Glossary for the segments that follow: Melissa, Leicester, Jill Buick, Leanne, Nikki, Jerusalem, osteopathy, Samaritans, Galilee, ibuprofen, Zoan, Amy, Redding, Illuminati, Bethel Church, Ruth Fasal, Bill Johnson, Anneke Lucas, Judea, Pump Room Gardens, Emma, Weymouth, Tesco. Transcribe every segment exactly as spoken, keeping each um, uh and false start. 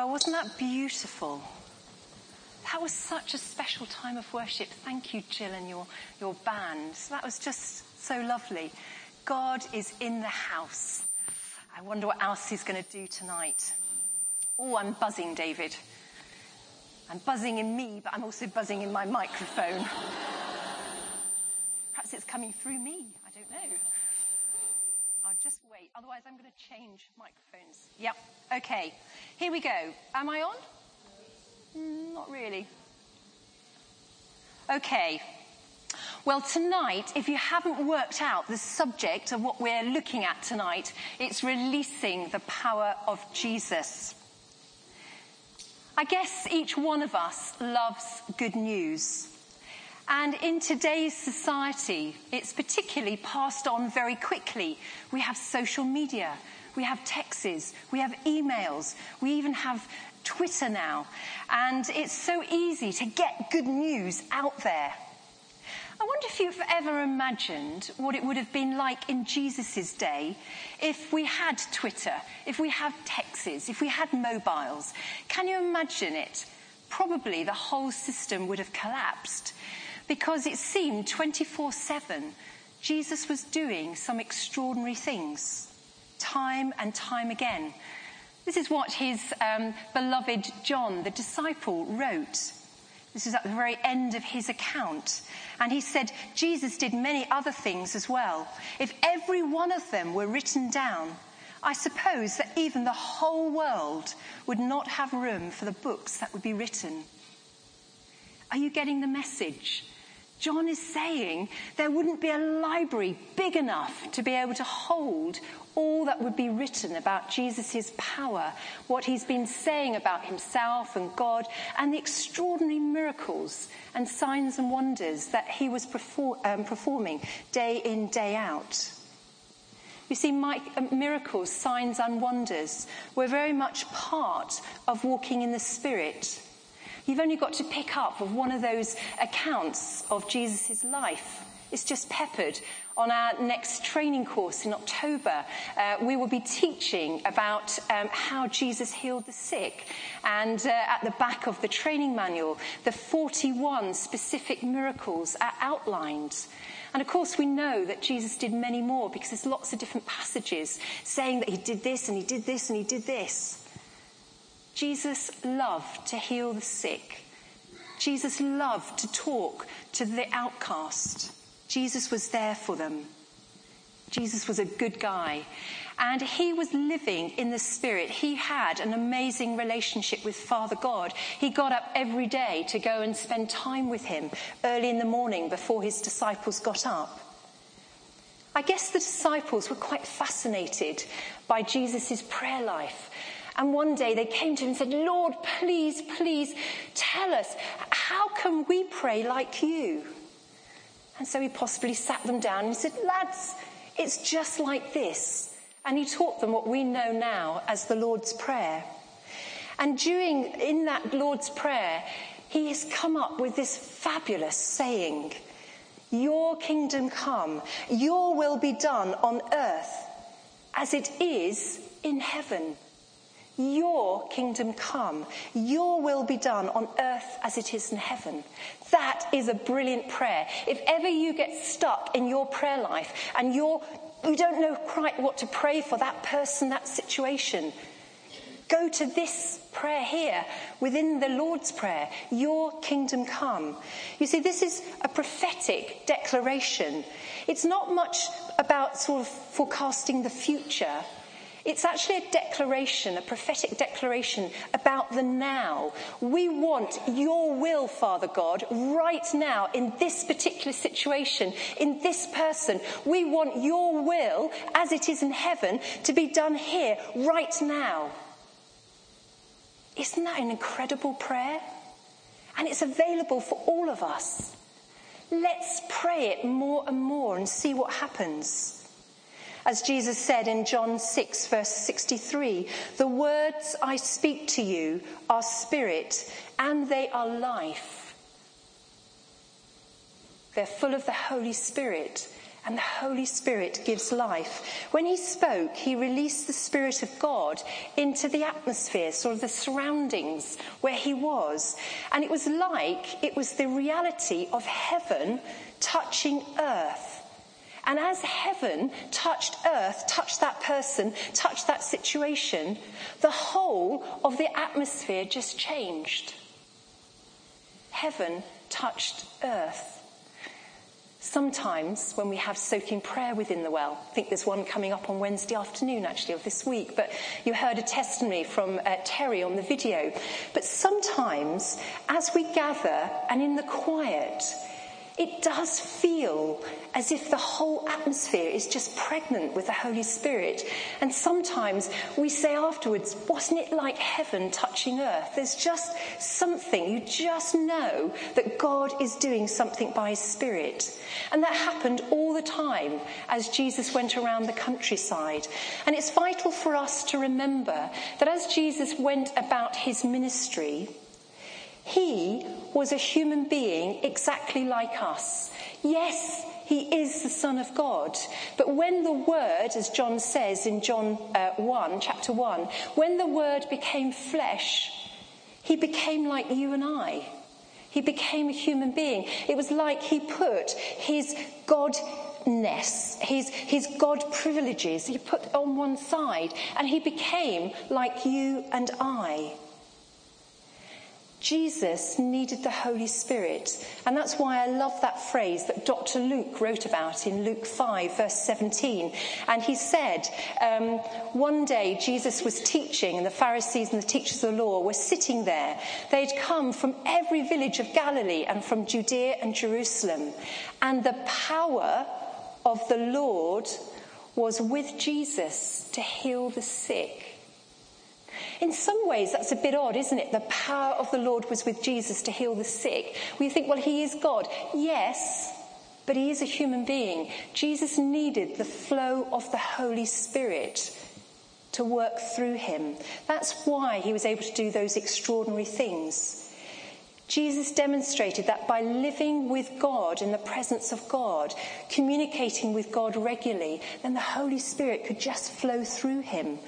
Well, wasn't that beautiful? That was such a special time of worship. Thank you, Jill, and your, your band. That was just so lovely. God is in the house. I wonder what else he's going to do tonight. Oh, I'm buzzing, David. I'm buzzing in me, but I'm also buzzing in my microphone. Perhaps it's coming through me. I don't know. I'll just wait. Otherwise, I'm going to change microphones. Yep. Okay. Here we go. Am I on? Mm, not really. Okay. Well, tonight, if you haven't worked out the subject of what we're looking at tonight, it's releasing the power of Jesus. I guess each one of us loves good news. And in today's society, it's particularly passed on very quickly. We have social media, we have texts, we have emails, we even have Twitter now. And it's so easy to get good news out there. I wonder if you've ever imagined what it would have been like in Jesus' day if we had Twitter, if we had texts, if we had mobiles. Can you imagine it? Probably the whole system would have collapsed, because it seemed twenty-four seven Jesus was doing some extraordinary things, time and time again. This is what his um, beloved John, the disciple, wrote. This is at the very end of his account. And he said, Jesus did many other things as well. If every one of them were written down, I suppose that even the whole world would not have room for the books that would be written. Are you getting the message? John is saying there wouldn't be a library big enough to be able to hold all that would be written about Jesus' power, what he's been saying about himself and God, and the extraordinary miracles and signs and wonders that he was perform- um, performing day in, day out. You see, my, uh, miracles, signs and wonders were very much part of walking in the Spirit. You've only got to pick up of one of those accounts of Jesus' life. It's just peppered. On our next training course in October, uh, we will be teaching about um, how Jesus healed the sick. And uh, at the back of the training manual, the forty-one specific miracles are outlined. And of course, we know that Jesus did many more, because there's lots of different passages saying that he did this and he did this and he did this. Jesus loved to heal the sick. Jesus loved to talk to the outcast. Jesus was there for them. Jesus was a good guy. And he was living in the Spirit. He had an amazing relationship with Father God. He got up every day to go and spend time with him early in the morning before his disciples got up. I guess the disciples were quite fascinated by Jesus' prayer life. And one day they came to him and said, Lord, please, please tell us, how can we pray like you? And so he possibly sat them down and said, lads, it's just like this. And he taught them what we know now as the Lord's Prayer. And during, in that Lord's Prayer, he has come up with this fabulous saying, your kingdom come, your will be done on earth as it is in heaven. Your kingdom come, your will be done on earth as it is in heaven. That is a brilliant prayer. If ever you get stuck in your prayer life and you're, you don't know quite what to pray for that person, that situation, go to this prayer here within the Lord's Prayer, your kingdom come. You see, this is a prophetic declaration. It's not much about sort of forecasting the future. It's actually a declaration, a prophetic declaration about the now. We want your will, Father God, right now in this particular situation, in this person. We want your will, as it is in heaven, to be done here, right now. Isn't that an incredible prayer? And it's available for all of us. Let's pray it more and more and see what happens. As Jesus said in John six, verse sixty-three, the words I speak to you are spirit and they are life. They're full of the Holy Spirit and the Holy Spirit gives life. When he spoke, he released the Spirit of God into the atmosphere, sort of the surroundings where he was. And it was like it was the reality of heaven touching earth. And as heaven touched earth, touched that person, touched that situation, the whole of the atmosphere just changed. Heaven touched earth. Sometimes when we have soaking prayer within the well, I think there's one coming up on Wednesday afternoon actually of this week, but you heard a testimony from uh, Terry on the video. But sometimes as we gather and in the quiet, it does feel as if the whole atmosphere is just pregnant with the Holy Spirit. And sometimes we say afterwards, wasn't it like heaven touching earth? There's just something, you just know that God is doing something by his Spirit. And that happened all the time as Jesus went around the countryside. And it's vital for us to remember that as Jesus went about his ministry, he was a human being exactly like us. Yes, he is the Son of God. But when the Word, as John says in John uh, one, chapter one, when the Word became flesh, he became like you and I. He became a human being. It was like he put his God-ness, his, his God privileges, he put on one side, and he became like you and I. Jesus needed the Holy Spirit, and that's why I love that phrase that Doctor Luke wrote about in Luke five, verse seventeen. And he said, um, one day Jesus was teaching, and the Pharisees and the teachers of the law were sitting there. They'd come from every village of Galilee and from Judea and Jerusalem, and the power of the Lord was with Jesus to heal the sick. In some ways, that's a bit odd, isn't it? The power of the Lord was with Jesus to heal the sick. We think, well, he is God. Yes, but he is a human being. Jesus needed the flow of the Holy Spirit to work through him. That's why he was able to do those extraordinary things. Jesus demonstrated that by living with God in the presence of God, communicating with God regularly, then the Holy Spirit could just flow through him.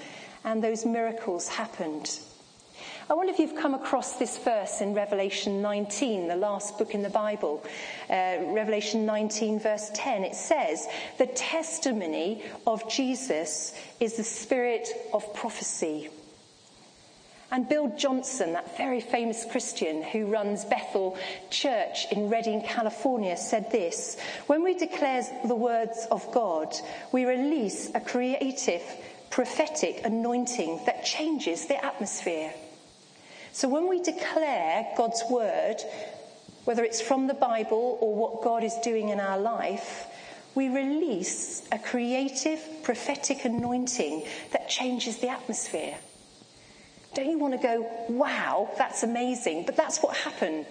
And those miracles happened. I wonder if you've come across this verse in Revelation nineteen, the last book in the Bible. Uh, Revelation nineteen, verse ten, it says, "The testimony of Jesus is the spirit of prophecy." And Bill Johnson, that very famous Christian who runs Bethel Church in Redding, California, said this, "When we declare the words of God, we release a creative prophetic anointing that changes the atmosphere." So when we declare God's word, whether it's from the Bible or what God is doing in our life, we release a creative prophetic anointing that changes the atmosphere. Don't you want to go, wow, that's amazing, but that's what happened.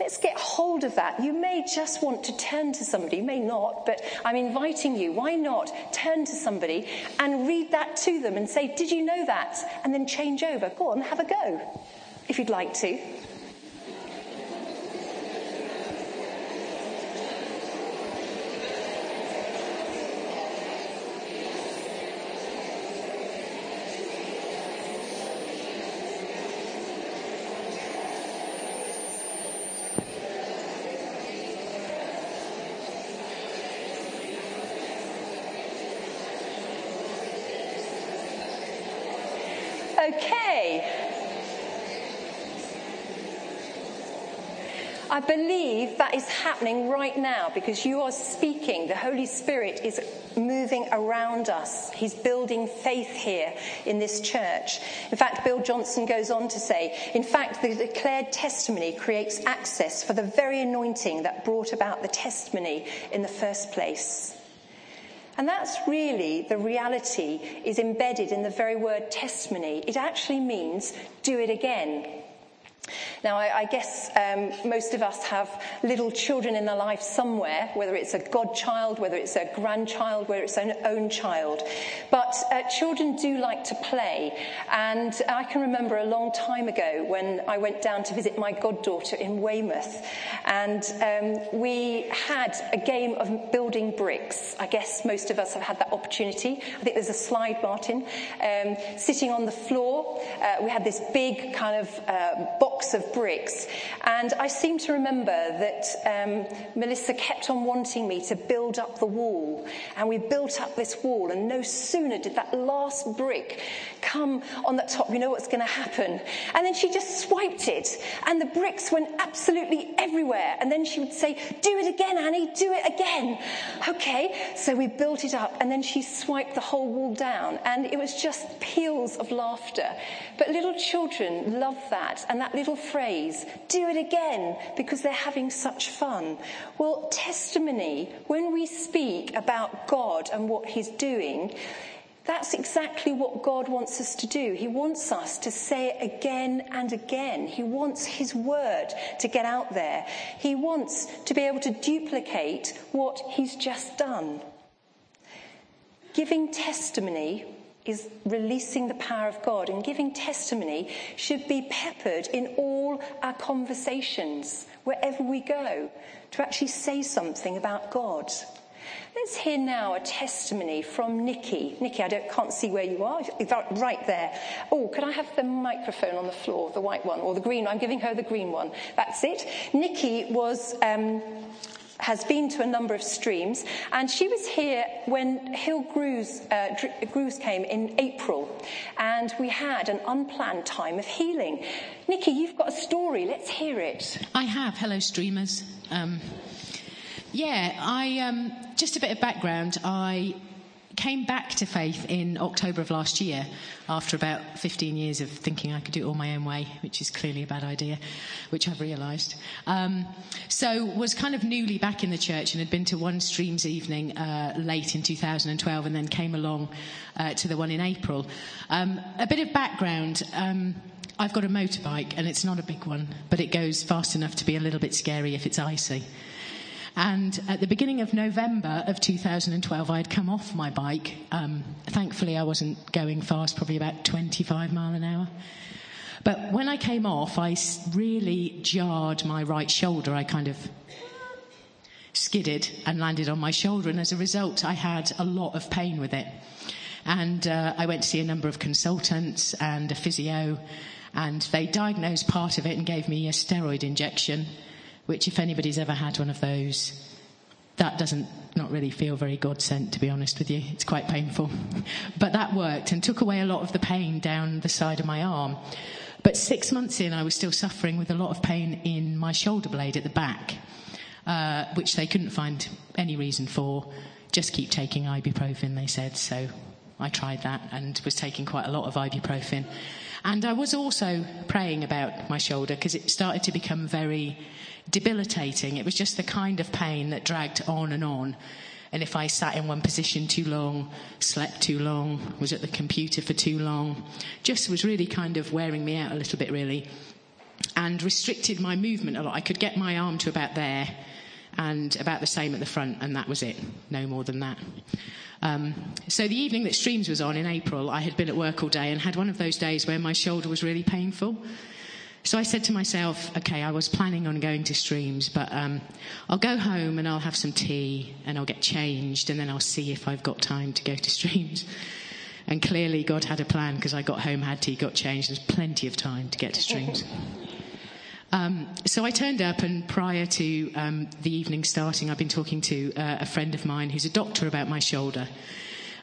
Let's get hold of that. You may just want to turn to somebody, you may not, but I'm inviting you. Why not turn to somebody and read that to them and say, did you know that? And then change over. Go on, have a go, if you'd like to. I believe that is happening right now because you are speaking. The Holy Spirit is moving around us. He's building faith here in this church. In fact, Bill Johnson goes on to say, in fact, the declared testimony creates access for the very anointing that brought about the testimony in the first place. And that's really the reality is embedded in the very word testimony. It actually means do it again. Now, I, I guess um, most of us have little children in their life somewhere, whether it's a godchild, whether it's a grandchild, whether it's an own child. But uh, children do like to play. And I can remember a long time ago when I went down to visit my goddaughter in Weymouth. And um, we had a game of building bricks. I guess most of us have had that opportunity. I think there's a slide, Martin. Um, sitting on the floor, uh, we had this big kind of uh, box of bricks. And I seem to remember that um, Melissa kept on wanting me to build up the wall. And we built up this wall. And no sooner did that last brick come on the top, you know what's going to happen. And then she just swiped it. And the bricks went absolutely everywhere. And then she would say, do it again, Annie, do it again. Okay, so we built it up. And then she swiped the whole wall down. And it was just peals of laughter. But little children love that. And that little phrase, do it again, because they're having such fun. Well, testimony, when we speak about God and what he's doing, that's exactly what God wants us to do. He wants us to say it again and again. He wants his word to get out there. He wants to be able to duplicate what he's just done. Giving testimony is releasing the power of God, and giving testimony should be peppered in all our conversations, wherever we go, to actually say something about God. Let's hear now a testimony from Nikki. Nikki, I don't, can't see where you are. Right there. Oh, could I have the microphone on the floor, the white one, or the green one? I'm giving her the green one. That's it. Nikki was... Um, has been to a number of streams, and she was here when Hill Grooves, uh, Grooves came in April, and we had an unplanned time of healing. Nikki, you've got a story. Let's hear it. I have. Hello, streamers. Um, yeah, I um, just a bit of background. I came back to faith in October of last year after about fifteen years of thinking I could do it all my own way, which is clearly a bad idea, which I've realised. Um, so was kind of newly back in the church and had been to one streams evening uh, late in two thousand twelve, and then came along uh, to the one in April. Um, a bit of background. Um, I've got a motorbike, and it's not a big one, but it goes fast enough to be a little bit scary if it's icy. And at the beginning of November of two thousand twelve, I had come off my bike. Um, thankfully, I wasn't going fast, probably about twenty-five miles an hour. But when I came off, I really jarred my right shoulder. I kind of skidded and landed on my shoulder. And as a result, I had a lot of pain with it. And uh, I went to see a number of consultants and a physio. And they diagnosed part of it and gave me a steroid injection, which, if anybody's ever had one of those, that doesn't not really feel very God-sent, to be honest with you. It's quite painful. But that worked and took away a lot of the pain down the side of my arm. But six months in, I was still suffering with a lot of pain in my shoulder blade at the back, uh, which they couldn't find any reason for. Just keep taking ibuprofen, they said. So I tried that and was taking quite a lot of ibuprofen. And I was also praying about my shoulder because it started to become very debilitating. It was just the kind of pain that dragged on and on. And if I sat in one position too long, slept too long, was at the computer for too long, just was really kind of wearing me out a little bit, really, and restricted my movement a lot. I could get my arm to about there and about the same at the front, and that was it. No more than that. Um, so the evening that Streams was on in April, I had been at work all day and had one of those days where my shoulder was really painful. So I said to myself, okay, I was planning on going to Streams, but um, I'll go home and I'll have some tea and I'll get changed, and then I'll see if I've got time to go to Streams. And clearly God had a plan, because I got home, had tea, got changed. There's plenty of time to get to Streams. Um, so I turned up, and prior to um, the evening starting, I've been talking to uh, a friend of mine who's a doctor about my shoulder.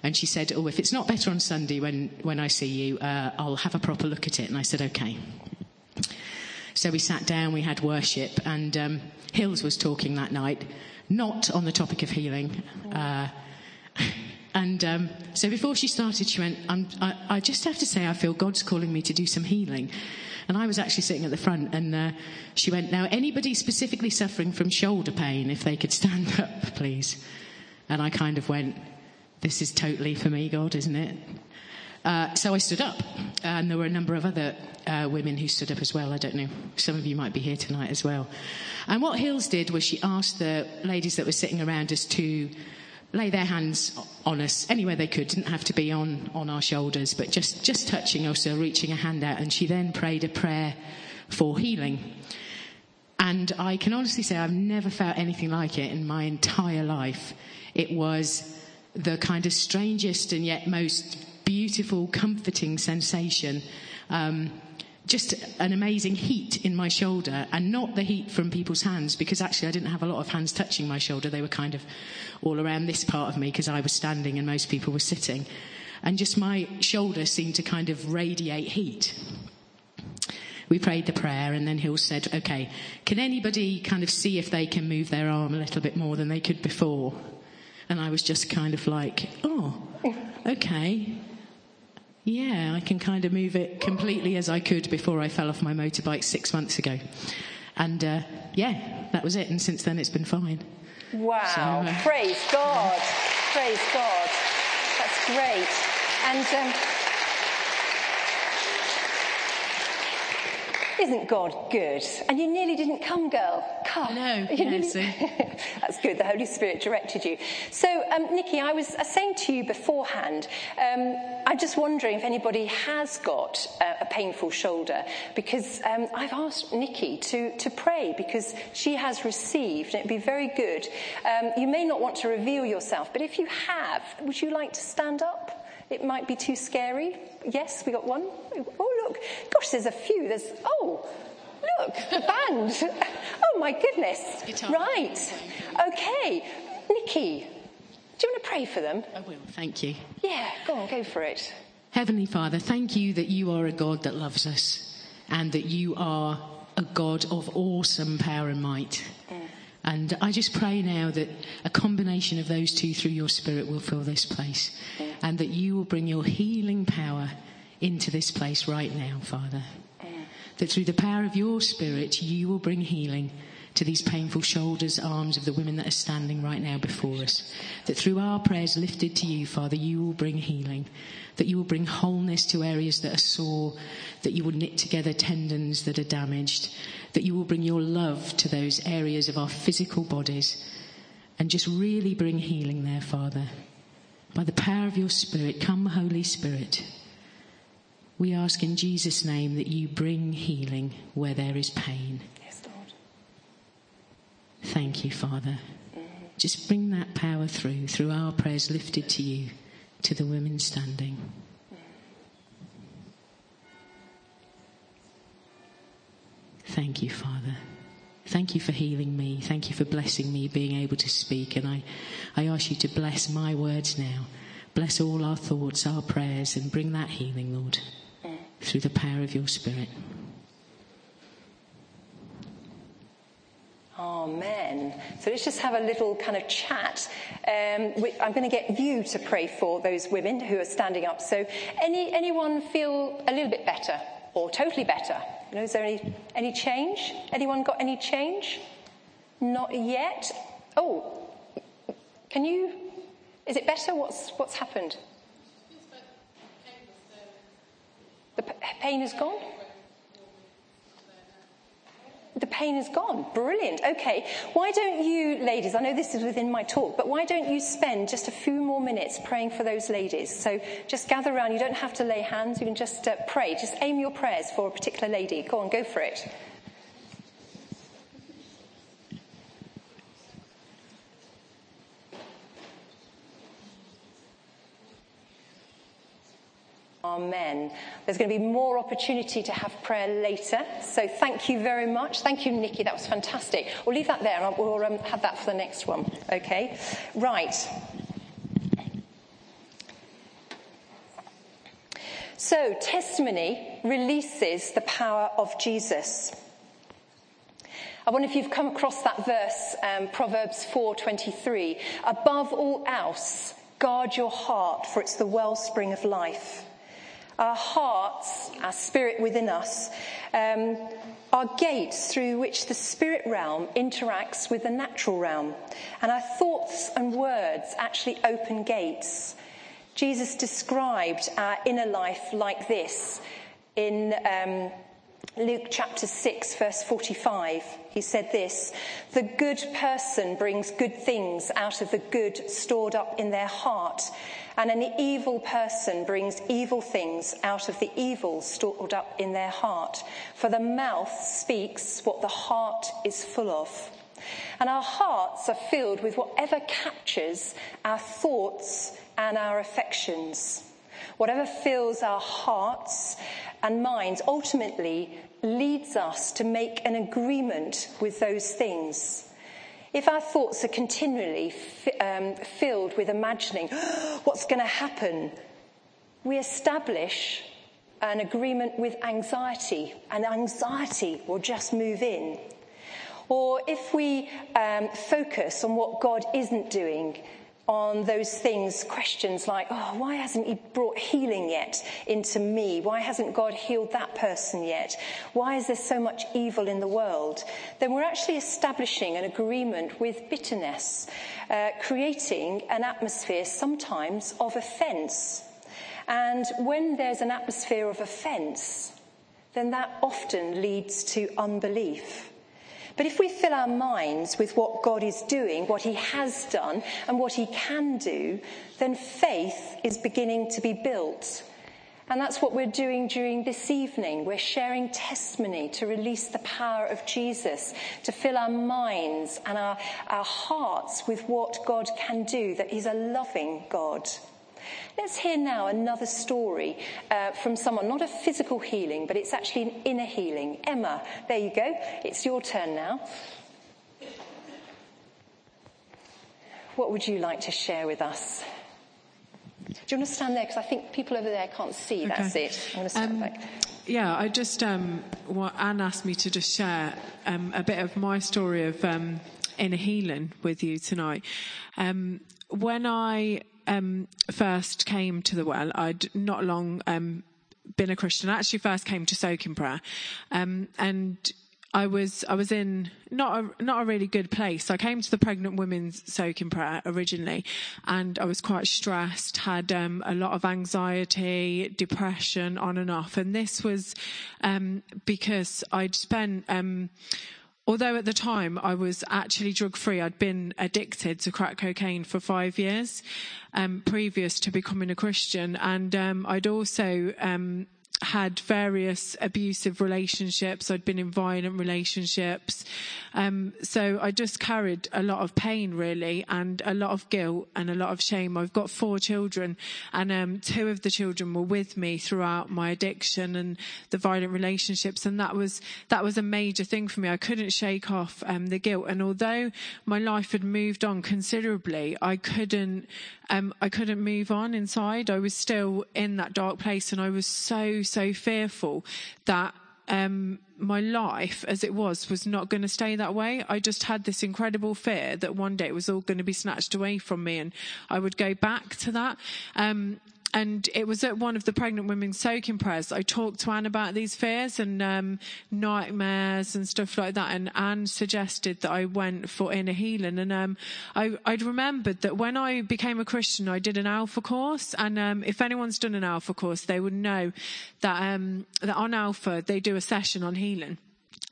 And she said, oh, if it's not better on Sunday when, when I see you, uh, I'll have a proper look at it. And I said, okay. So we sat down, we had worship, and um, Hills was talking that night, not on the topic of healing. Uh, and um, so before she started, she went, I'm, I, I just have to say I feel God's calling me to do some healing. And I was actually sitting at the front, and uh, she went, now, anybody specifically suffering from shoulder pain, if they could stand up, please. And I kind of went, this is totally for me, God, isn't it? Uh, so I stood up, and there were a number of other uh, women who stood up as well. I don't know, some of you might be here tonight as well. And what Hills did was she asked the ladies that were sitting around us to lay their hands on us anywhere they could. Didn't have to be on, on our shoulders, but just, just touching us or reaching a hand out. And she then prayed a prayer for healing. And I can honestly say I've never felt anything like it in my entire life. It was the kind of strangest and yet most beautiful, comforting sensation. Um, just an amazing heat in my shoulder, and not the heat from people's hands, because actually I didn't have a lot of hands touching my shoulder. They were kind of all around this part of me because I was standing and most people were sitting. And just my shoulder seemed to kind of radiate heat. We prayed the prayer, and then Hill said, okay, can anybody kind of see if they can move their arm a little bit more than they could before? And I was just kind of like, oh, okay. Yeah, I can kind of move it completely as I could before I fell off my motorbike six months ago. And, uh, yeah, that was it. And since then, it's been fine. Wow. So, uh, praise God. Yeah. Praise God. That's great. And... Um, isn't God good? And you nearly didn't come, girl. Come. I know. You yeah, nearly... That's good. The Holy Spirit directed you. So, um, Nikki, I was uh, saying to you beforehand, um, I'm just wondering if anybody has got uh, a painful shoulder, because um, I've asked Nikki to, to pray, because she has received, and it'd be very good. Um, you may not want to reveal yourself, but if you have, would you like to stand up? It might be too scary. Yes, we got one. Oh, look. Gosh, there's a few. There's, oh, look, the band. Oh, my goodness. Guitar. Right. Okay. Nikki, do you want to pray for them? I will. Thank you. Yeah, go on, go for it. Heavenly Father, thank you that you are a God that loves us, and that you are a God of awesome power and might. Mm. And I just pray now that a combination of those two through your Spirit will fill this place, mm. and that you will bring your healing power into this place right now, Father. Mm. That through the power of your Spirit, you will bring healing to these painful shoulders, arms of the women that are standing right now before us. That through our prayers lifted to you, Father, you will bring healing. That you will bring wholeness to areas that are sore. That you will knit together tendons that are damaged. That you will bring your love to those areas of our physical bodies. And just really bring healing there, Father. By the power of your Spirit, come, Holy Spirit. We ask in Jesus' name that you bring healing where there is pain. Thank you, Father. Just bring that power through, through our prayers lifted to you, to the women standing. Thank you, Father. Thank you for healing me. Thank you for blessing me, being able to speak. And I, I ask you to bless my words now. Bless all our thoughts, our prayers, and bring that healing, Lord, through the power of your Spirit. Amen. So let's just have a little kind of chat. Um, I'm going to get you to pray for those women who are standing up. So any anyone feel a little bit better or totally better? You know, is there any, any change? Anyone got any change? Not yet. Oh, can you? Is it better? What's what's happened? The pain is gone. The pain is gone. Brilliant. Okay. Why don't you, ladies, I know this is within my talk, but why don't you spend just a few more minutes praying for those ladies? So just gather around. You don't have to lay hands. You can just uh, pray. Just aim your prayers for a particular lady. Go on, go for it. Amen. There's going to be more opportunity to have prayer later. So thank you very much. Thank you, Nikki. That was fantastic. We'll leave that there, and we'll um, have that for the next one. Okay. Right. So testimony releases the power of Jesus. I wonder if you've come across that verse, um, Proverbs four twenty-three. Above all else, guard your heart, for it's the wellspring of life. Our hearts, our spirit within us, um, are gates through which the spirit realm interacts with the natural realm. And our thoughts and words actually open gates. Jesus described our inner life like this. In um, Luke chapter six, verse forty-five, he said this: "The good person brings good things out of the good stored up in their heart, and an evil person brings evil things out of the evil stored up in their heart. For the mouth speaks what the heart is full of." And our hearts are filled with whatever captures our thoughts and our affections. Whatever fills our hearts and minds ultimately leads us to make an agreement with those things. If our thoughts are continually um, filled with imagining what's going to happen, we establish an agreement with anxiety, and anxiety will just move in. Or if we um, focus on what God isn't doing, on those things, questions like, oh, why hasn't he brought healing yet into me? Why hasn't God healed that person yet? Why is there so much evil in the world? Then we're actually establishing an agreement with bitterness, uh, creating an atmosphere sometimes of offence. And when there's an atmosphere of offence, then that often leads to unbelief. But if we fill our minds with what God is doing, what he has done, and what he can do, then faith is beginning to be built. And that's what we're doing during this evening. We're sharing testimony to release the power of Jesus, to fill our minds and our, our hearts with what God can do, that he's a loving God. Let's hear now another story uh, from someone, not a physical healing, but it's actually an inner healing. Emma, there you go. It's your turn now. What would you like to share with us? Do you want to stand there? Because I think people over there can't see. That's okay. It. I'm going to stand um, back. Yeah, I just, um, well, Anne asked me to just share um, a bit of my story of um, inner healing with you tonight. Um, when I... Um, first came to the well, I'd not long um, been a Christian. I actually first came to soak in prayer, um, and I was I was in not a, not a really good place. I came to the pregnant women's soak in prayer originally, and I was quite stressed, had um, a lot of anxiety, depression, on and off. And this was um, because I'd spent. Um, Although at the time I was actually drug-free, I'd been addicted to crack cocaine for five years um, previous to becoming a Christian. And um, I'd also um, had various abusive relationships. I'd been in violent relationships. Um, so I just carried a lot of pain, really, and a lot of guilt and a lot of shame. I've got four children, and um, two of the children were with me throughout my addiction and the violent relationships. And that was that was a major thing for me. I couldn't shake off um, the guilt. And although my life had moved on considerably, I couldn't um, I couldn't move on inside. I was still in that dark place, and I was so so fearful that um, my life as it was was not going to stay that way. I just had this incredible fear that one day it was all going to be snatched away from me and I would go back to that. Um, and it was at one of the pregnant women's soaking prayers. I talked to Anne about these fears and um, nightmares and stuff like that. And Anne suggested that I went for inner healing. And um, I, I'd remembered that when I became a Christian, I did an Alpha course. And um, if anyone's done an Alpha course, they would know that, um, that on Alpha, they do a session on healing.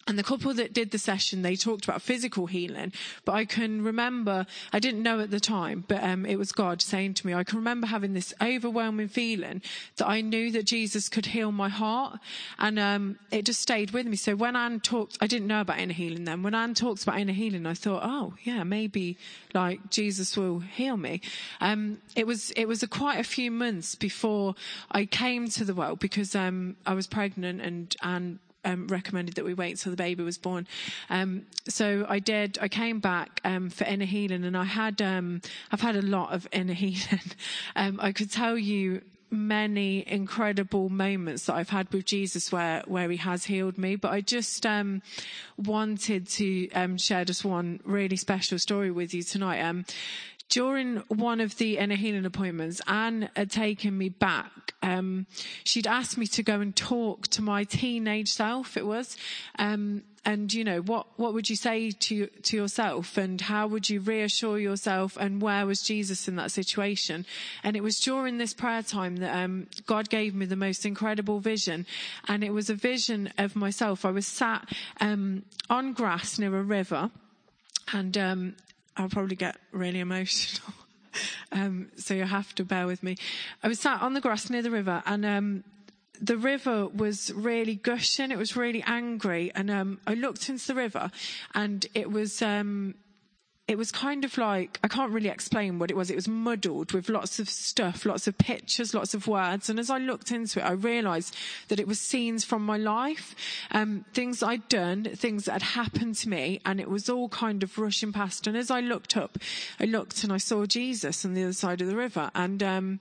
And the couple that did the session, they talked about physical healing. But I can remember, I didn't know at the time, but um, it was God saying to me, I can remember having this overwhelming feeling that I knew that Jesus could heal my heart. And um, it just stayed with me. So when Anne talked, I didn't know about inner healing then. When Anne talks about inner healing, I thought, oh, yeah, maybe like Jesus will heal me. Um, it was it was a quite a few months before I came to the well, because um, I was pregnant and Anne Um, recommended that we wait till the baby was born. Um, so I did. I came back um, for inner healing, and I had um, I've had a lot of inner healing. um, I could tell you many incredible moments that I've had with Jesus where where he has healed me, but I just um wanted to um share just one really special story with you tonight. Um during one of the inner healing appointments, Anne had taken me back. Um, she'd asked me to go and talk to my teenage self, it was. Um, and, you know, what, what would you say to to yourself, and how would you reassure yourself, and where was Jesus in that situation? And it was during this prayer time that um, God gave me the most incredible vision. And it was a vision of myself. I was sat um, on grass near a river, and um, I'll probably get really emotional. um, so you'll have to bear with me. I was sat on the grass near the river, and um, the river was really gushing. It was really angry. And um, I looked into the river, and it was... Um, It was kind of like, I can't really explain what it was. It was muddled with lots of stuff, lots of pictures, lots of words. And as I looked into it, I realised that it was scenes from my life, um, things I'd done, things that had happened to me, and it was all kind of rushing past. And as I looked up, I looked and I saw Jesus on the other side of the river. And um,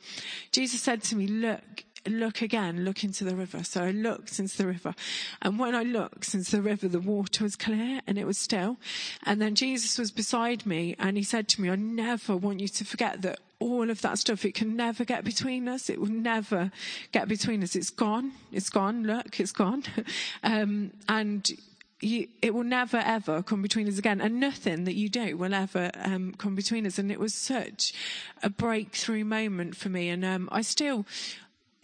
Jesus said to me, look, look again, look into the river. So I looked into the river, and when I looked into the river, the water was clear and it was still. And then Jesus was beside me, and he said to me, I never want you to forget that all of that stuff, it can never get between us. It will never get between us. It's gone. It's gone. Look, it's gone. um, and You, it will never, ever come between us again. And nothing that you do will ever um, come between us. And it was such a breakthrough moment for me. And um, I still...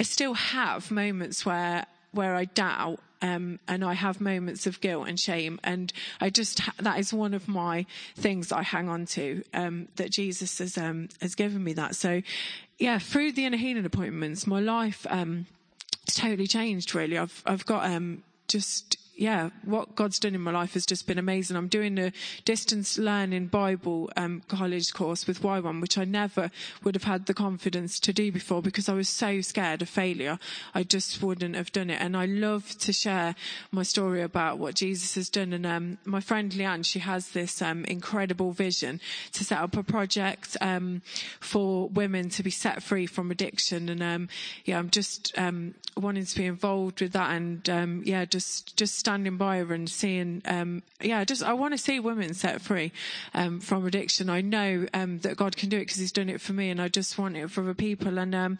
I still have moments where where I doubt, um, and I have moments of guilt and shame, and I just ha- that is one of my things I hang on to, um, that Jesus has um, has given me that. So, yeah, through the inner healing appointments, my life um, has totally changed. Really, I've I've got um, just. Yeah, what God's done in my life has just been amazing. I'm doing a distance learning Bible um, college course with Y one, which I never would have had the confidence to do before because I was so scared of failure. I just wouldn't have done it. And I love to share my story about what Jesus has done. And um, my friend Leanne, she has this um, incredible vision to set up a project um, for women to be set free from addiction. And um, yeah, I'm just um, wanting to be involved with that, and um, yeah, just just. standing by her and seeing, um, yeah, just I want to see women set free um, from addiction. I know um, that God can do it because He's done it for me, and I just want it for other people. And um,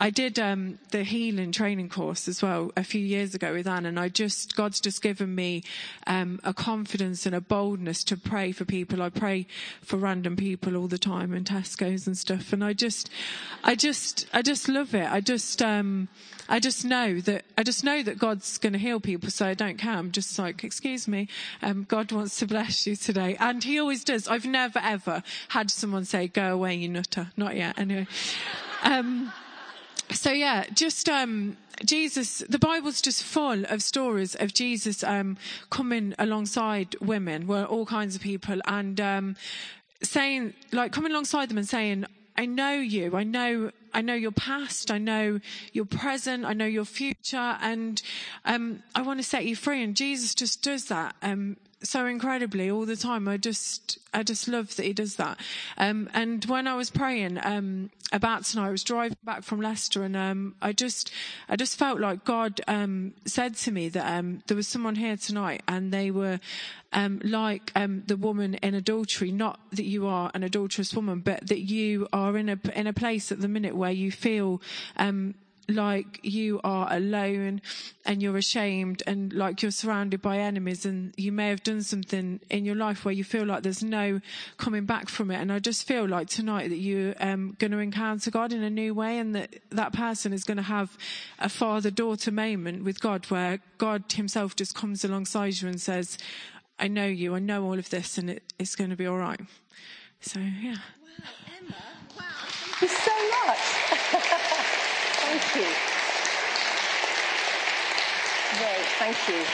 I did um, the healing training course as well a few years ago with Anne, and I just God's just given me um, a confidence and a boldness to pray for people. I pray for random people all the time in Tesco's and stuff, and I just, I just, I just love it. I just, um, I just know that I just know that God's going to heal people, so I don't. Can. I'm just like, excuse me, um, God wants to bless you today. And he always does. I've never, ever had someone say, go away, you nutter. Not yet, anyway. Um, so, yeah, just... Um, Jesus, the Bible's just full of stories of Jesus um, coming alongside women, well, all kinds of people, and um, saying, like, coming alongside them and saying, I know you, I know... I know your past, I know your present, I know your future, and um, I want to set you free. And Jesus just does that um, so incredibly all the time. I just I just love that he does that. Um, and when I was praying um, about tonight, I was driving back from Leicester, and um, I just I just felt like God um, said to me that um, there was someone here tonight, and they were um, like um, the woman in adultery. Not that you are an adulterous woman, but that you are in a in a place at the minute where where you feel um, like you are alone and you're ashamed and like you're surrounded by enemies, and you may have done something in your life where you feel like there's no coming back from it. And I just feel like tonight that you're um, going to encounter God in a new way, and that that person is going to have a father-daughter moment with God where God himself just comes alongside you and says, I know you, I know all of this, and it, it's going to be all right. So, yeah. Wow, Emma. Wow. Thank you so much. Thank you. Great, thank you.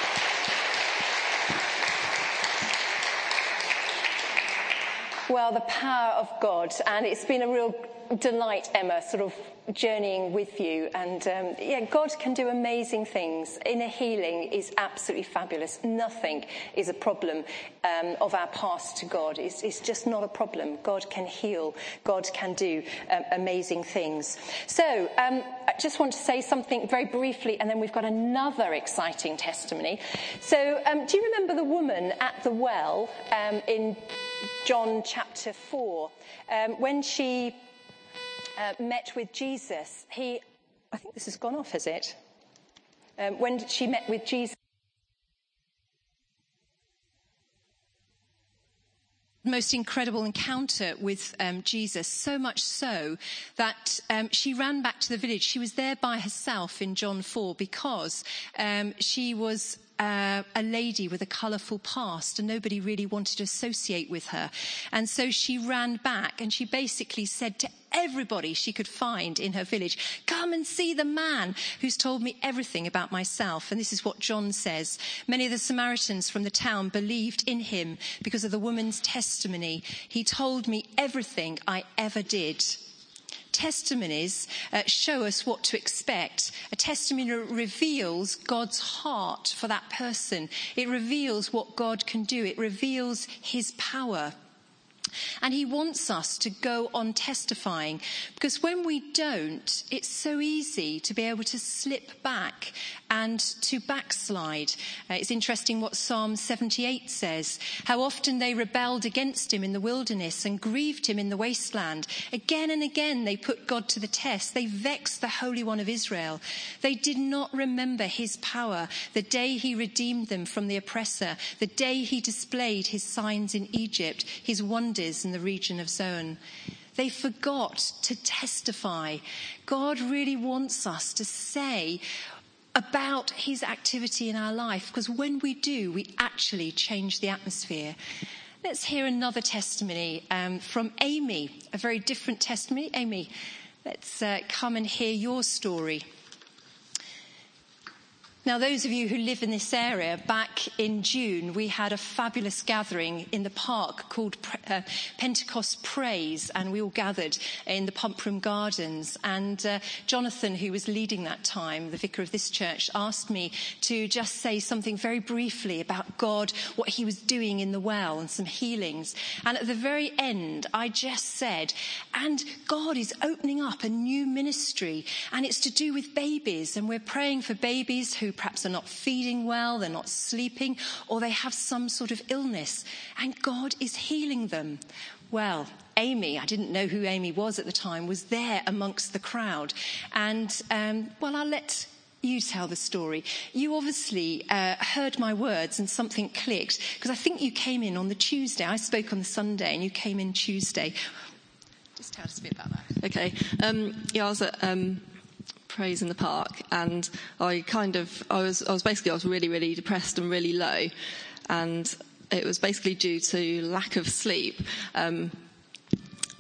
Well, the power of God, and it's been a real delight, Emma, sort of journeying with you. And um, yeah, God can do amazing things. Inner healing is absolutely fabulous. Nothing is a problem um, of our past to God. It's, it's just not a problem. God can heal. God can do um, amazing things. So um, I just want to say something very briefly, and then we've got another exciting testimony. So um, do you remember the woman at the well um, in John chapter four. Um, when she uh, met with Jesus, he... I think this has gone off, has it? Um, when she met with Jesus... most incredible encounter with um, Jesus, so much so that um, she ran back to the village. She was there by herself in John four because um, she was uh, a lady with a colourful past and nobody really wanted to associate with her. And so she ran back and she basically said to everybody she could find in her village, come and see the man who's told me everything about myself. And this is what John says. Many of the Samaritans from the town believed in him because of the woman's testimony. He told me everything I ever did. Testimonies uh, show us what to expect. A testimony reveals God's heart for that person. It reveals what God can do. It reveals his power. And he wants us to go on testifying, because when we don't, it's so easy to be able to slip back and to backslide. Uh, it's interesting what Psalm seventy-eight says, how often they rebelled against him in the wilderness and grieved him in the wasteland. Again and again they put God to the test. They vexed the Holy One of Israel. They did not remember his power, the day he redeemed them from the oppressor, the day he displayed his signs in Egypt, his wonders in the region of Zoan. They forgot to testify. God really wants us to say about his activity in our life, because when we do, we actually change the atmosphere. Let's hear another testimony um, from Amy, a very different testimony. Amy, let's uh, come and hear your story. Now, those of you who live in this area, back in June, we had a fabulous gathering in the park called uh, Pentecost Praise, and we all gathered in the Pump Room Gardens. And uh, Jonathan, who was leading that time, the vicar of this church, asked me to just say something very briefly about God, what he was doing in the well and some healings. And at the very end, I just said, and God is opening up a new ministry, and it's to do with babies, and we're praying for babies who perhaps are not feeding well, they're not sleeping, or they have some sort of illness, and God is healing them. Well, Amy, I didn't know who Amy was at the time, was there amongst the crowd. And, um, well, I'll let you tell the story. You obviously uh, heard my words and something clicked, because I think you came in on the Tuesday. I spoke on the Sunday and you came in Tuesday. Just tell us a bit about that. Okay. Um, yeah, I was at... Um Praise in the park, and I kind of I was I was basically I was really really depressed and really low, and it was basically due to lack of sleep. Um,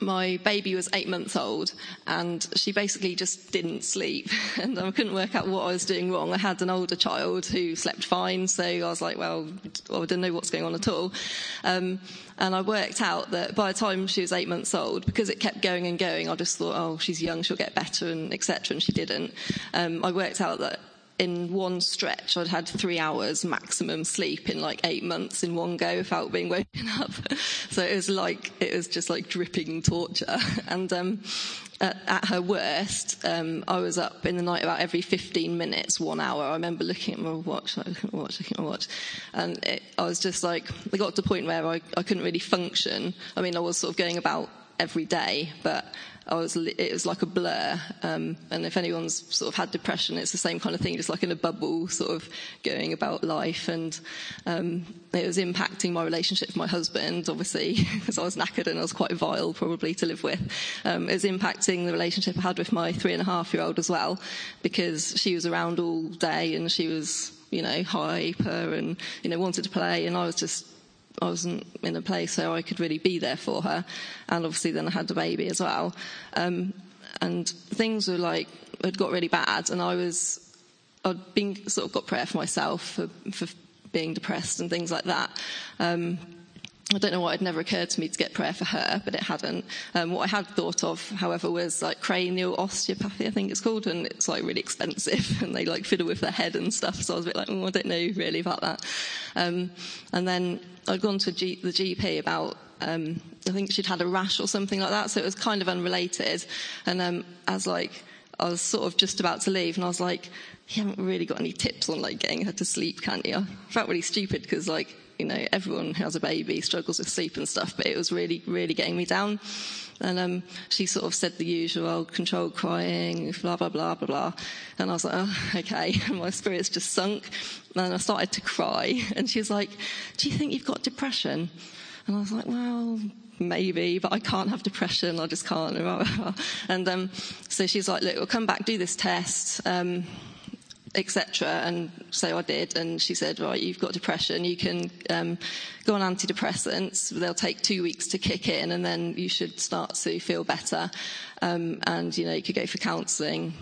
my baby was eight months old, and she basically just didn't sleep, and I couldn't work out what I was doing wrong. I had an older child who slept fine, so I was like, well, I didn't know what's going on at all. Um, and I worked out that by the time she was eight months old, because it kept going and going, I just thought, oh, she's young, she'll get better, and et cetera, and she didn't. Um, I worked out that in one stretch, I'd had three hours maximum sleep in like eight months in one go without being woken up. So it was like, it was just like dripping torture. And um, at, at her worst, um, I was up in the night about every fifteen minutes, one hour. I remember looking at my watch, looking at my watch, looking at my watch. And it, I was just like, I got to the point where I, I couldn't really function. I mean, I was sort of going about every day, but I was, it was like a blur, um, and if anyone's sort of had depression, it's the same kind of thing, just like in a bubble, sort of going about life. And um, it was impacting my relationship with my husband, obviously, because I was knackered and I was quite vile, probably, to live with. Um, it was impacting the relationship I had with my three and a half year old as well, because she was around all day and she was, you know, hyper and, you know, wanted to play, and I was just, I wasn't in a place so I could really be there for her. And obviously then I had the baby as well. Um, and things were like, had got really bad. And I was, I'd been sort of got prayer for myself for, for being depressed and things like that. Um, I don't know why it never occurred to me to get prayer for her, but it hadn't. Um, what I had thought of, however, was like cranial osteopathy, I think it's called, and it's like really expensive, and they like fiddle with their head and stuff. So I was a bit like, oh, I don't know really about that. Um, and then I'd gone to G- the G P about, um, I think she'd had a rash or something like that, so it was kind of unrelated. And um, as like, I was sort of just about to leave, and I was like, you haven't really got any tips on like getting her to sleep, can you? I felt really stupid because like, you know, everyone who has a baby struggles with sleep and stuff, but it was really, really getting me down. And um, she sort of said the usual, controlled crying, blah, blah, blah, blah, blah. And I was like, oh, okay. And my spirits just sunk. And I started to cry. And she was like, do you think you've got depression? And I was like, well, maybe, but I can't have depression. I just can't. And um, so she's like, look, we'll come back, do this test, um, et cetera. And so I did. And she said, right, you've got depression. You can um, go on antidepressants. They'll take two weeks to kick in, and then you should start to feel better. Um, and, you know, you could go for counselling,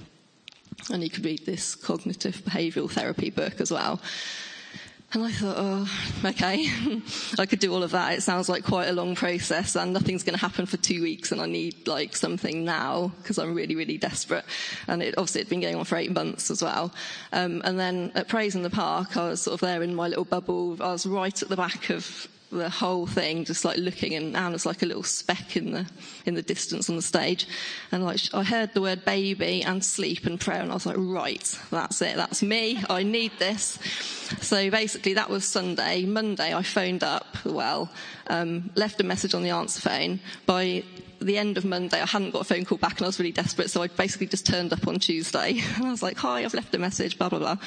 and you could read this cognitive behavioural therapy book as well. And I thought, oh, okay, I could do all of that. It sounds like quite a long process, and nothing's going to happen for two weeks, and I need, like, something now because I'm really, really desperate. And it obviously it'd been going on for eight months as well. Um, and then at Praise in the Park, I was sort of there in my little bubble. I was right at the back of the whole thing, just like looking, and Anna's like a little speck in the in the distance on the stage. And like I heard the word baby and sleep and prayer, and I was like, right, that's it, that's me, I need this. So basically that was Sunday. Monday I phoned up, well, um, left a message on the answer phone. By the end of Monday I hadn't got a phone call back, and I was really desperate, so I basically just turned up on Tuesday, and I was like, hi, I've left a message, blah, blah, blah.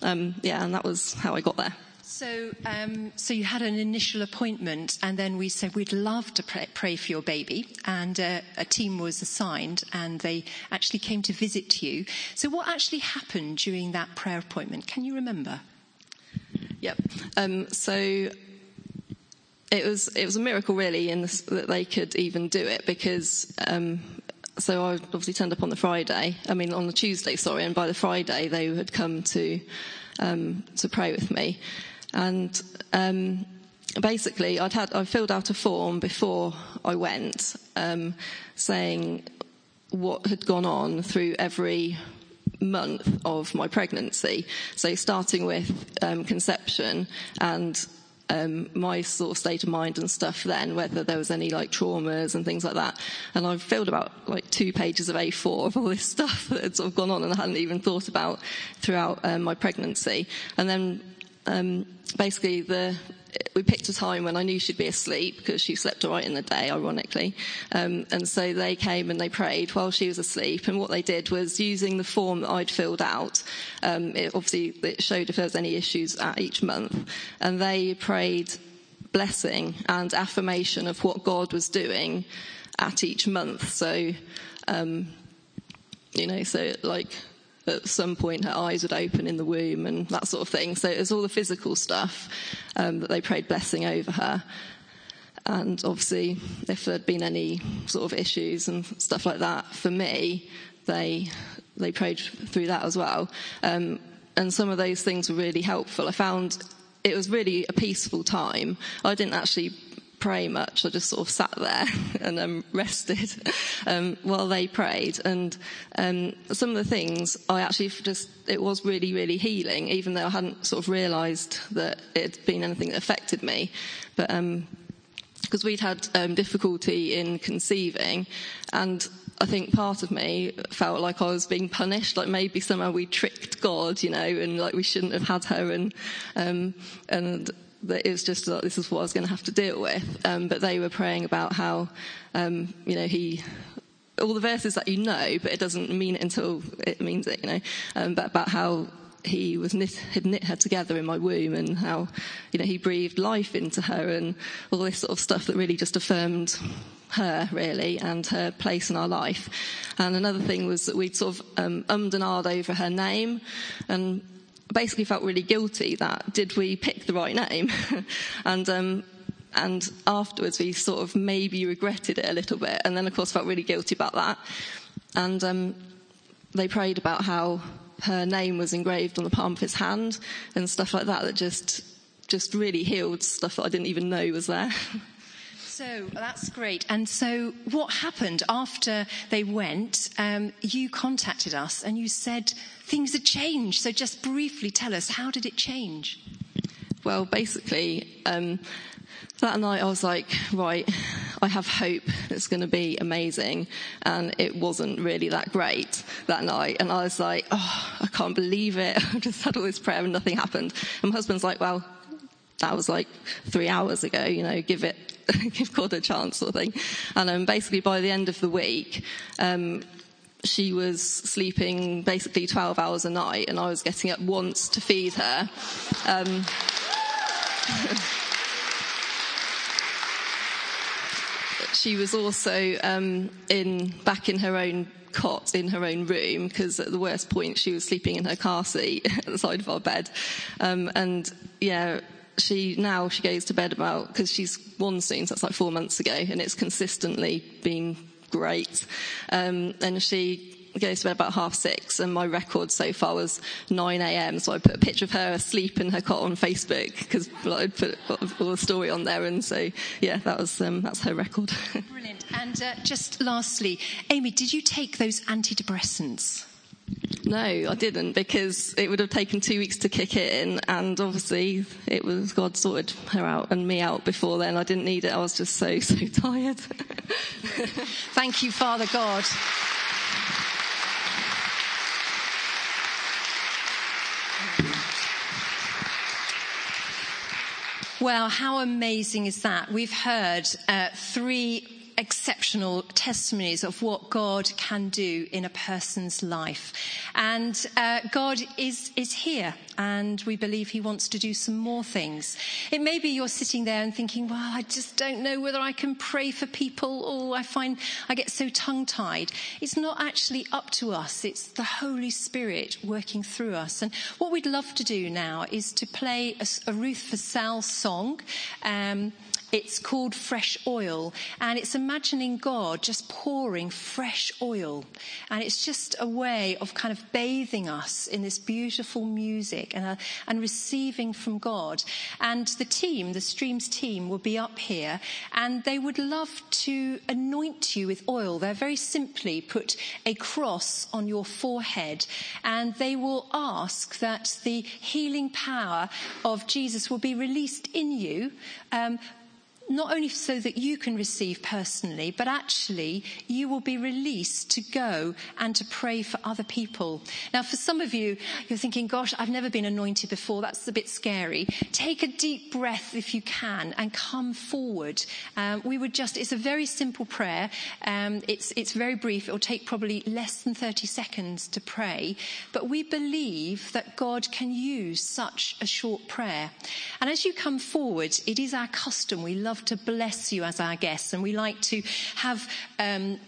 Um, yeah, and that was how I got there. So um, so you had an initial appointment, and then we said we'd love to pray, pray for your baby, and uh, a team was assigned, and they actually came to visit you. So what actually happened during that prayer appointment? Can you remember? Yep. Um, so... It was it was a miracle, really, in this, that they could even do it, because um, so I obviously turned up on the Friday. I mean, on the Tuesday, sorry, and by the Friday they had come to um, to pray with me, and um, basically I'd had I filled out a form before I went, um, saying what had gone on through every month of my pregnancy. So starting with um, conception and. Um, my sort of state of mind and stuff then, whether there was any like traumas and things like that. And I filled about like two pages of A four of all this stuff that had sort of gone on and I hadn't even thought about throughout um, my pregnancy. And then um, basically the we picked a time when I knew she'd be asleep, because she slept all right in the day, ironically. Um, and so they came and they prayed while she was asleep. And what they did was, using the form that I'd filled out, um, it obviously it showed if there was any issues at each month. And they prayed blessing and affirmation of what God was doing at each month. So, um, you know, so like... at some point her eyes would open in the womb and that sort of thing. So it was all the physical stuff um, that they prayed blessing over her. And obviously if there'd been any sort of issues and stuff like that for me, they they prayed through that as well. Um, and some of those things were really helpful. I found it was really a peaceful time. I didn't actually pray much. I just sort of sat there and um, rested um, while they prayed. And um, some of the things I actually just, it was really, really healing, even though I hadn't sort of realised that it had been anything that affected me. But because um, we'd had um, difficulty in conceiving, and I think part of me felt like I was being punished, like maybe somehow we tricked God, you know, and like we shouldn't have had her, and um, and. That it was just like, this is what I was going to have to deal with. Um, but they were praying about how, um, you know, he... all the verses that you know, but it doesn't mean it until it means it, you know. Um, but about how he was knit, had knit her together in my womb, and how, you know, he breathed life into her, and all this sort of stuff that really just affirmed her, really, and her place in our life. And another thing was that we'd sort of um, ummed and ahed over her name, and... basically felt really guilty that did we pick the right name and um and afterwards we sort of maybe regretted it a little bit, and then of course felt really guilty about that. And um they prayed about how her name was engraved on the palm of his hand and stuff like that, that just just really healed stuff that I didn't even know was there. So that's great. And so what happened after they went, um, you contacted us and you said things had changed. So just briefly tell us, how did it change? Well, basically, um, that night I was like, right, I have hope. It's going to be amazing. And it wasn't really that great that night. And I was like, oh, I can't believe it. I just had all this prayer and nothing happened. And my husband's like, well... that was like three hours ago, you know, give it, give God a chance sort of thing. And um, basically by the end of the week, um, she was sleeping basically twelve hours a night, and I was getting up once to feed her. Um, she was also um, in back in her own cot in her own room, because at the worst point she was sleeping in her car seat at the side of our bed. Um, and yeah, she now she goes to bed about, because she's won soon, so that's like four months ago, and it's consistently been great. Um, and she goes to bed about half six, and my record so far was nine a.m. So I put a picture of her asleep in her cot on Facebook, because I'd put a story on there, and so yeah, that was um, that's her record. Brilliant. And uh, just lastly, Amy, did you take those antidepressants? No, I didn't, because it would have taken two weeks to kick in, and obviously it was God sorted her out and me out before then. I didn't need it. I was just so so tired. Thank you, Father God. Well, how amazing is that? We've heard uh, three exceptional testimonies of what God can do in a person's life. And uh, God is, is here, and we believe he wants to do some more things. It may be you're sitting there and thinking, well, I just don't know whether I can pray for people, or I find I get so tongue-tied. It's not actually up to us. It's the Holy Spirit working through us. And what we'd love to do now is to play a, a Ruth Fasal song. Um, It's called Fresh Oil, and it's imagining God just pouring fresh oil. And it's just a way of kind of bathing us in this beautiful music and, uh, and receiving from God. And the team, the Streams team, will be up here, and they would love to anoint you with oil. They're very simply put a cross on your forehead, and they will ask that the healing power of Jesus will be released in you, um, not only so that you can receive personally, but actually you will be released to go and to pray for other people. Now, for some of you, you're thinking, gosh, I've never been anointed before. That's a bit scary. Take a deep breath if you can and come forward. Um, we would just, it's a very simple prayer. Um, it's, it's very brief. It'll take probably less than thirty seconds to pray. But we believe that God can use such a short prayer. And as you come forward, it is our custom. We love to bless you as our guests, and we like to have um,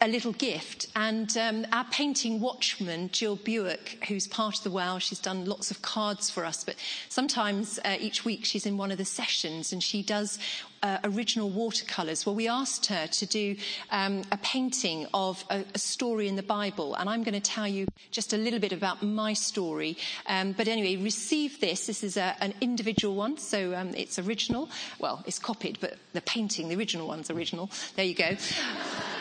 a little gift. And um, our painting watchman, Jill Buick, who's part of the WOW, she's done lots of cards for us, but sometimes uh, each week she's in one of the sessions, and she does Uh, original watercolours. Well, we asked her to do um, a painting of a, a story in the Bible, and I'm going to tell you just a little bit about my story. Um, but anyway, receive this. This is a, an individual one, so um, it's original. Well, it's copied, but the painting, the original one's original. There you go.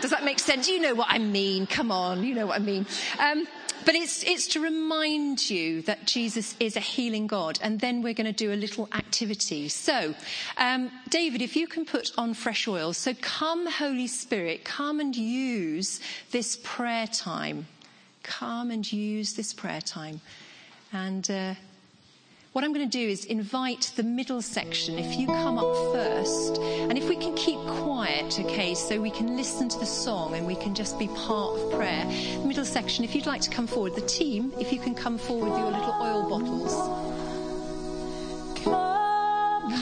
Does that make sense? You know what I mean. Come on, you know what I mean. Um, But it's, it's to remind you that Jesus is a healing God. And then we're going to do a little activity. So, um, David, if you can put on fresh oil. So come, Holy Spirit, come and use this prayer time. Come and use this prayer time. And uh, what I'm going to do is invite the middle section. If you come up first, and if we can keep quiet, okay, so we can listen to the song and we can just be part of prayer. The middle section, if you'd like to come forward, the team, if you can come forward with your little oil bottles.